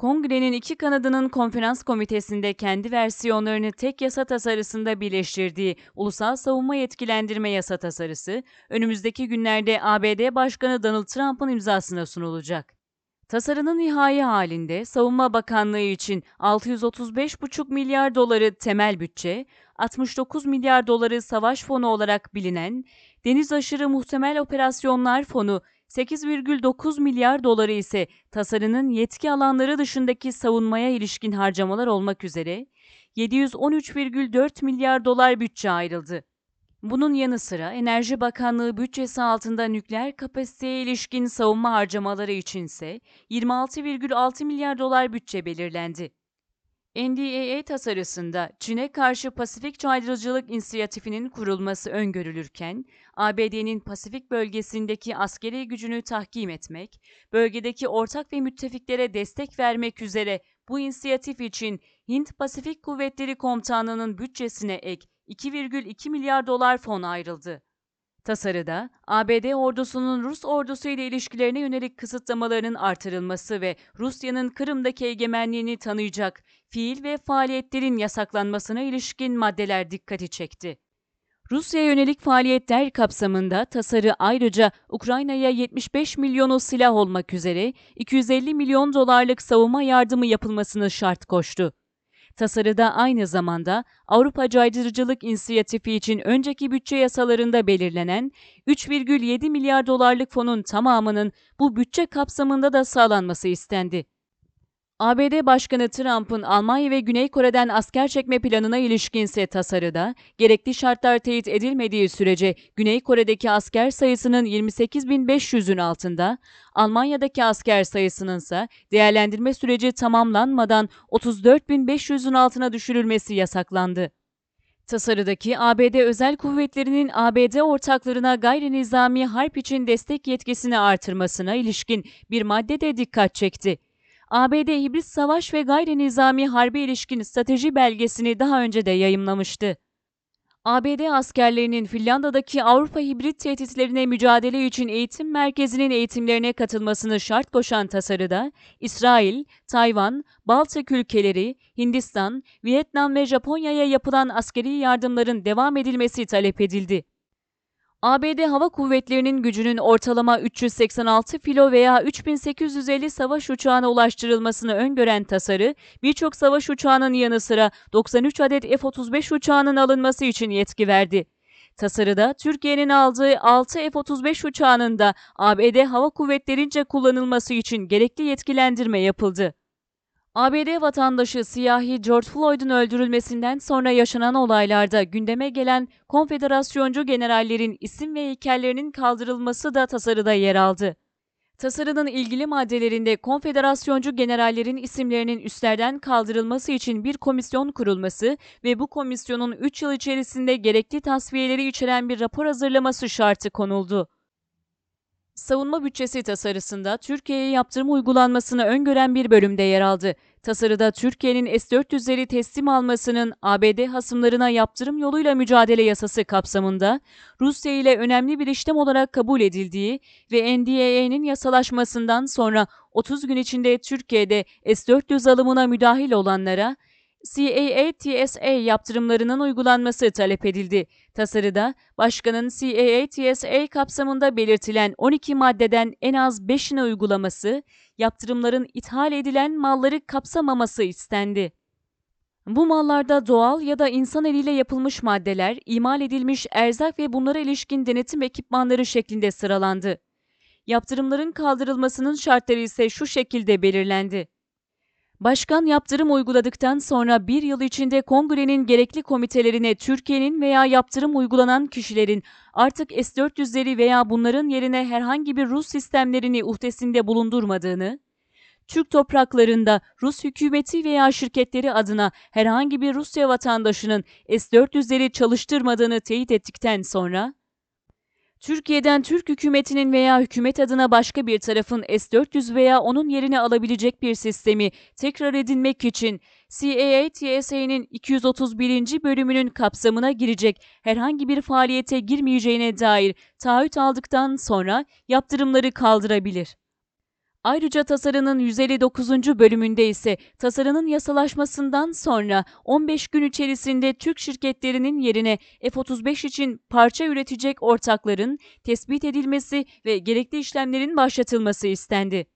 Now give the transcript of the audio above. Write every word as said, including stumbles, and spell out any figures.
Kongre'nin iki kanadının konferans komitesinde kendi versiyonlarını tek yasa tasarısında birleştirdiği Ulusal Savunma Yetkilendirme Yasa Tasarısı, önümüzdeki günlerde A B D Başkanı Donald Trump'ın imzasına sunulacak. Tasarının nihai halinde Savunma Bakanlığı için altı yüz otuz beş virgül beş milyar doları temel bütçe, altmış dokuz milyar doları savaş fonu olarak bilinen, deniz aşırı muhtemel operasyonlar fonu, sekiz virgül dokuz milyar doları ise tasarının yetki alanları dışındaki savunmaya ilişkin harcamalar olmak üzere yedi yüz on üç virgül dört milyar dolar bütçe ayrıldı. Bunun yanı sıra Enerji Bakanlığı bütçesi altında nükleer kapasiteye ilişkin savunma harcamaları içinse yirmi altı virgül altı milyar dolar bütçe belirlendi. N D A A tasarısında Çin'e karşı Pasifik Caydırıcılık İnisiyatifi'nin kurulması öngörülürken, A B D'nin Pasifik bölgesindeki askeri gücünü tahkim etmek, bölgedeki ortak ve müttefiklere destek vermek üzere bu inisiyatif için Hint-Pasifik Kuvvetleri Komutanlığı'nın bütçesine ek iki virgül iki milyar dolar fon ayrıldı. Tasarıda, A B D ordusunun Rus ordusu ile ilişkilerine yönelik kısıtlamalarının artırılması ve Rusya'nın Kırım'daki egemenliğini tanıyacak fiil ve faaliyetlerin yasaklanmasına ilişkin maddeler dikkati çekti. Rusya'ya yönelik faaliyetler kapsamında tasarı ayrıca Ukrayna'ya yetmiş beş milyonu silah olmak üzere iki yüz elli milyon dolarlık savunma yardımı yapılmasını şart koştu. Tasarıda aynı zamanda Avrupa Caydırıcılık İnisiyatifi için önceki bütçe yasalarında belirlenen üç virgül yedi milyar dolarlık fonun tamamının bu bütçe kapsamında da sağlanması istendi. A B D Başkanı Trump'ın Almanya ve Güney Kore'den asker çekme planına ilişkinse tasarıda, gerekli şartlar teyit edilmediği sürece Güney Kore'deki asker sayısının yirmi sekiz bin beş yüzün altında, Almanya'daki asker sayısınınsa değerlendirme süreci tamamlanmadan otuz dört bin beş yüzün altına düşürülmesi yasaklandı. Tasarıdaki A B D özel kuvvetlerinin A B D ortaklarına gayri nizami harp için destek yetkisini artırmasına ilişkin bir madde de dikkat çekti. A B D hibrit savaş ve gayri nizami harbe ilişkin strateji belgesini daha önce de yayımlamıştı. A B D askerlerinin Finlandiya'daki Avrupa hibrit tehditlerine mücadele için eğitim merkezinin eğitimlerine katılmasını şart koşan tasarıda, İsrail, Tayvan, Baltık ülkeleri, Hindistan, Vietnam ve Japonya'ya yapılan askeri yardımların devam edilmesi talep edildi. A B D Hava Kuvvetleri'nin gücünün ortalama üç yüz seksen altı filo veya üç bin sekiz yüz elli savaş uçağına ulaştırılmasını öngören tasarı, birçok savaş uçağının yanı sıra doksan üç adet F otuz beş uçağının alınması için yetki verdi. Tasarıda Türkiye'nin aldığı altı F otuz beş uçağının da A B D Hava Kuvvetleri'nce kullanılması için gerekli yetkilendirme yapıldı. A B D vatandaşı siyahi George Floyd'un öldürülmesinden sonra yaşanan olaylarda gündeme gelen konfederasyoncu generallerin isim ve heykellerinin kaldırılması da tasarıda yer aldı. Tasarının ilgili maddelerinde konfederasyoncu generallerin isimlerinin üstlerden kaldırılması için bir komisyon kurulması ve bu komisyonun üç yıl içerisinde gerekli tasfiyeleri içeren bir rapor hazırlaması şartı konuldu. Savunma bütçesi tasarısında Türkiye'ye yaptırım uygulanmasını öngören bir bölümde yer aldı. Tasarıda Türkiye'nin S dört yüzleri teslim almasının A B D hasımlarına yaptırım yoluyla mücadele yasası kapsamında Rusya ile önemli bir işlem olarak kabul edildiği ve N D A A'nin yasalaşmasından sonra otuz gün içinde Türkiye'de S dört yüz alımına müdahil olanlara C A A T S A yaptırımlarının uygulanması talep edildi. Tasarıda, başkanın C A A T S A kapsamında belirtilen on iki maddeden en az beşine uygulaması, yaptırımların ithal edilen malları kapsamaması istendi. Bu mallarda doğal ya da insan eliyle yapılmış maddeler, imal edilmiş erzak ve bunlara ilişkin denetim ekipmanları şeklinde sıralandı. Yaptırımların kaldırılmasının şartları ise şu şekilde belirlendi. Başkan yaptırım uyguladıktan sonra bir yıl içinde Kongre'nin gerekli komitelerine Türkiye'nin veya yaptırım uygulanan kişilerin artık S dört yüzleri veya bunların yerine herhangi bir Rus sistemlerini uhdesinde bulundurmadığını, Türk topraklarında Rus hükümeti veya şirketleri adına herhangi bir Rusya vatandaşının S dört yüzleri çalıştırmadığını teyit ettikten sonra, Türkiye'den Türk hükümetinin veya hükümet adına başka bir tarafın S dört yüz veya onun yerine alabilecek bir sistemi tekrar edinmek için C A A T S A'nin iki yüz otuz birinci bölümünün kapsamına girecek herhangi bir faaliyete girmeyeceğine dair taahhüt aldıktan sonra yaptırımları kaldırabilir. Ayrıca tasarının yüz elli dokuzuncu bölümünde ise tasarının yasalaşmasından sonra on beş gün içerisinde Türk şirketlerinin yerine F otuz beş için parça üretecek ortakların tespit edilmesi ve gerekli işlemlerin başlatılması istendi.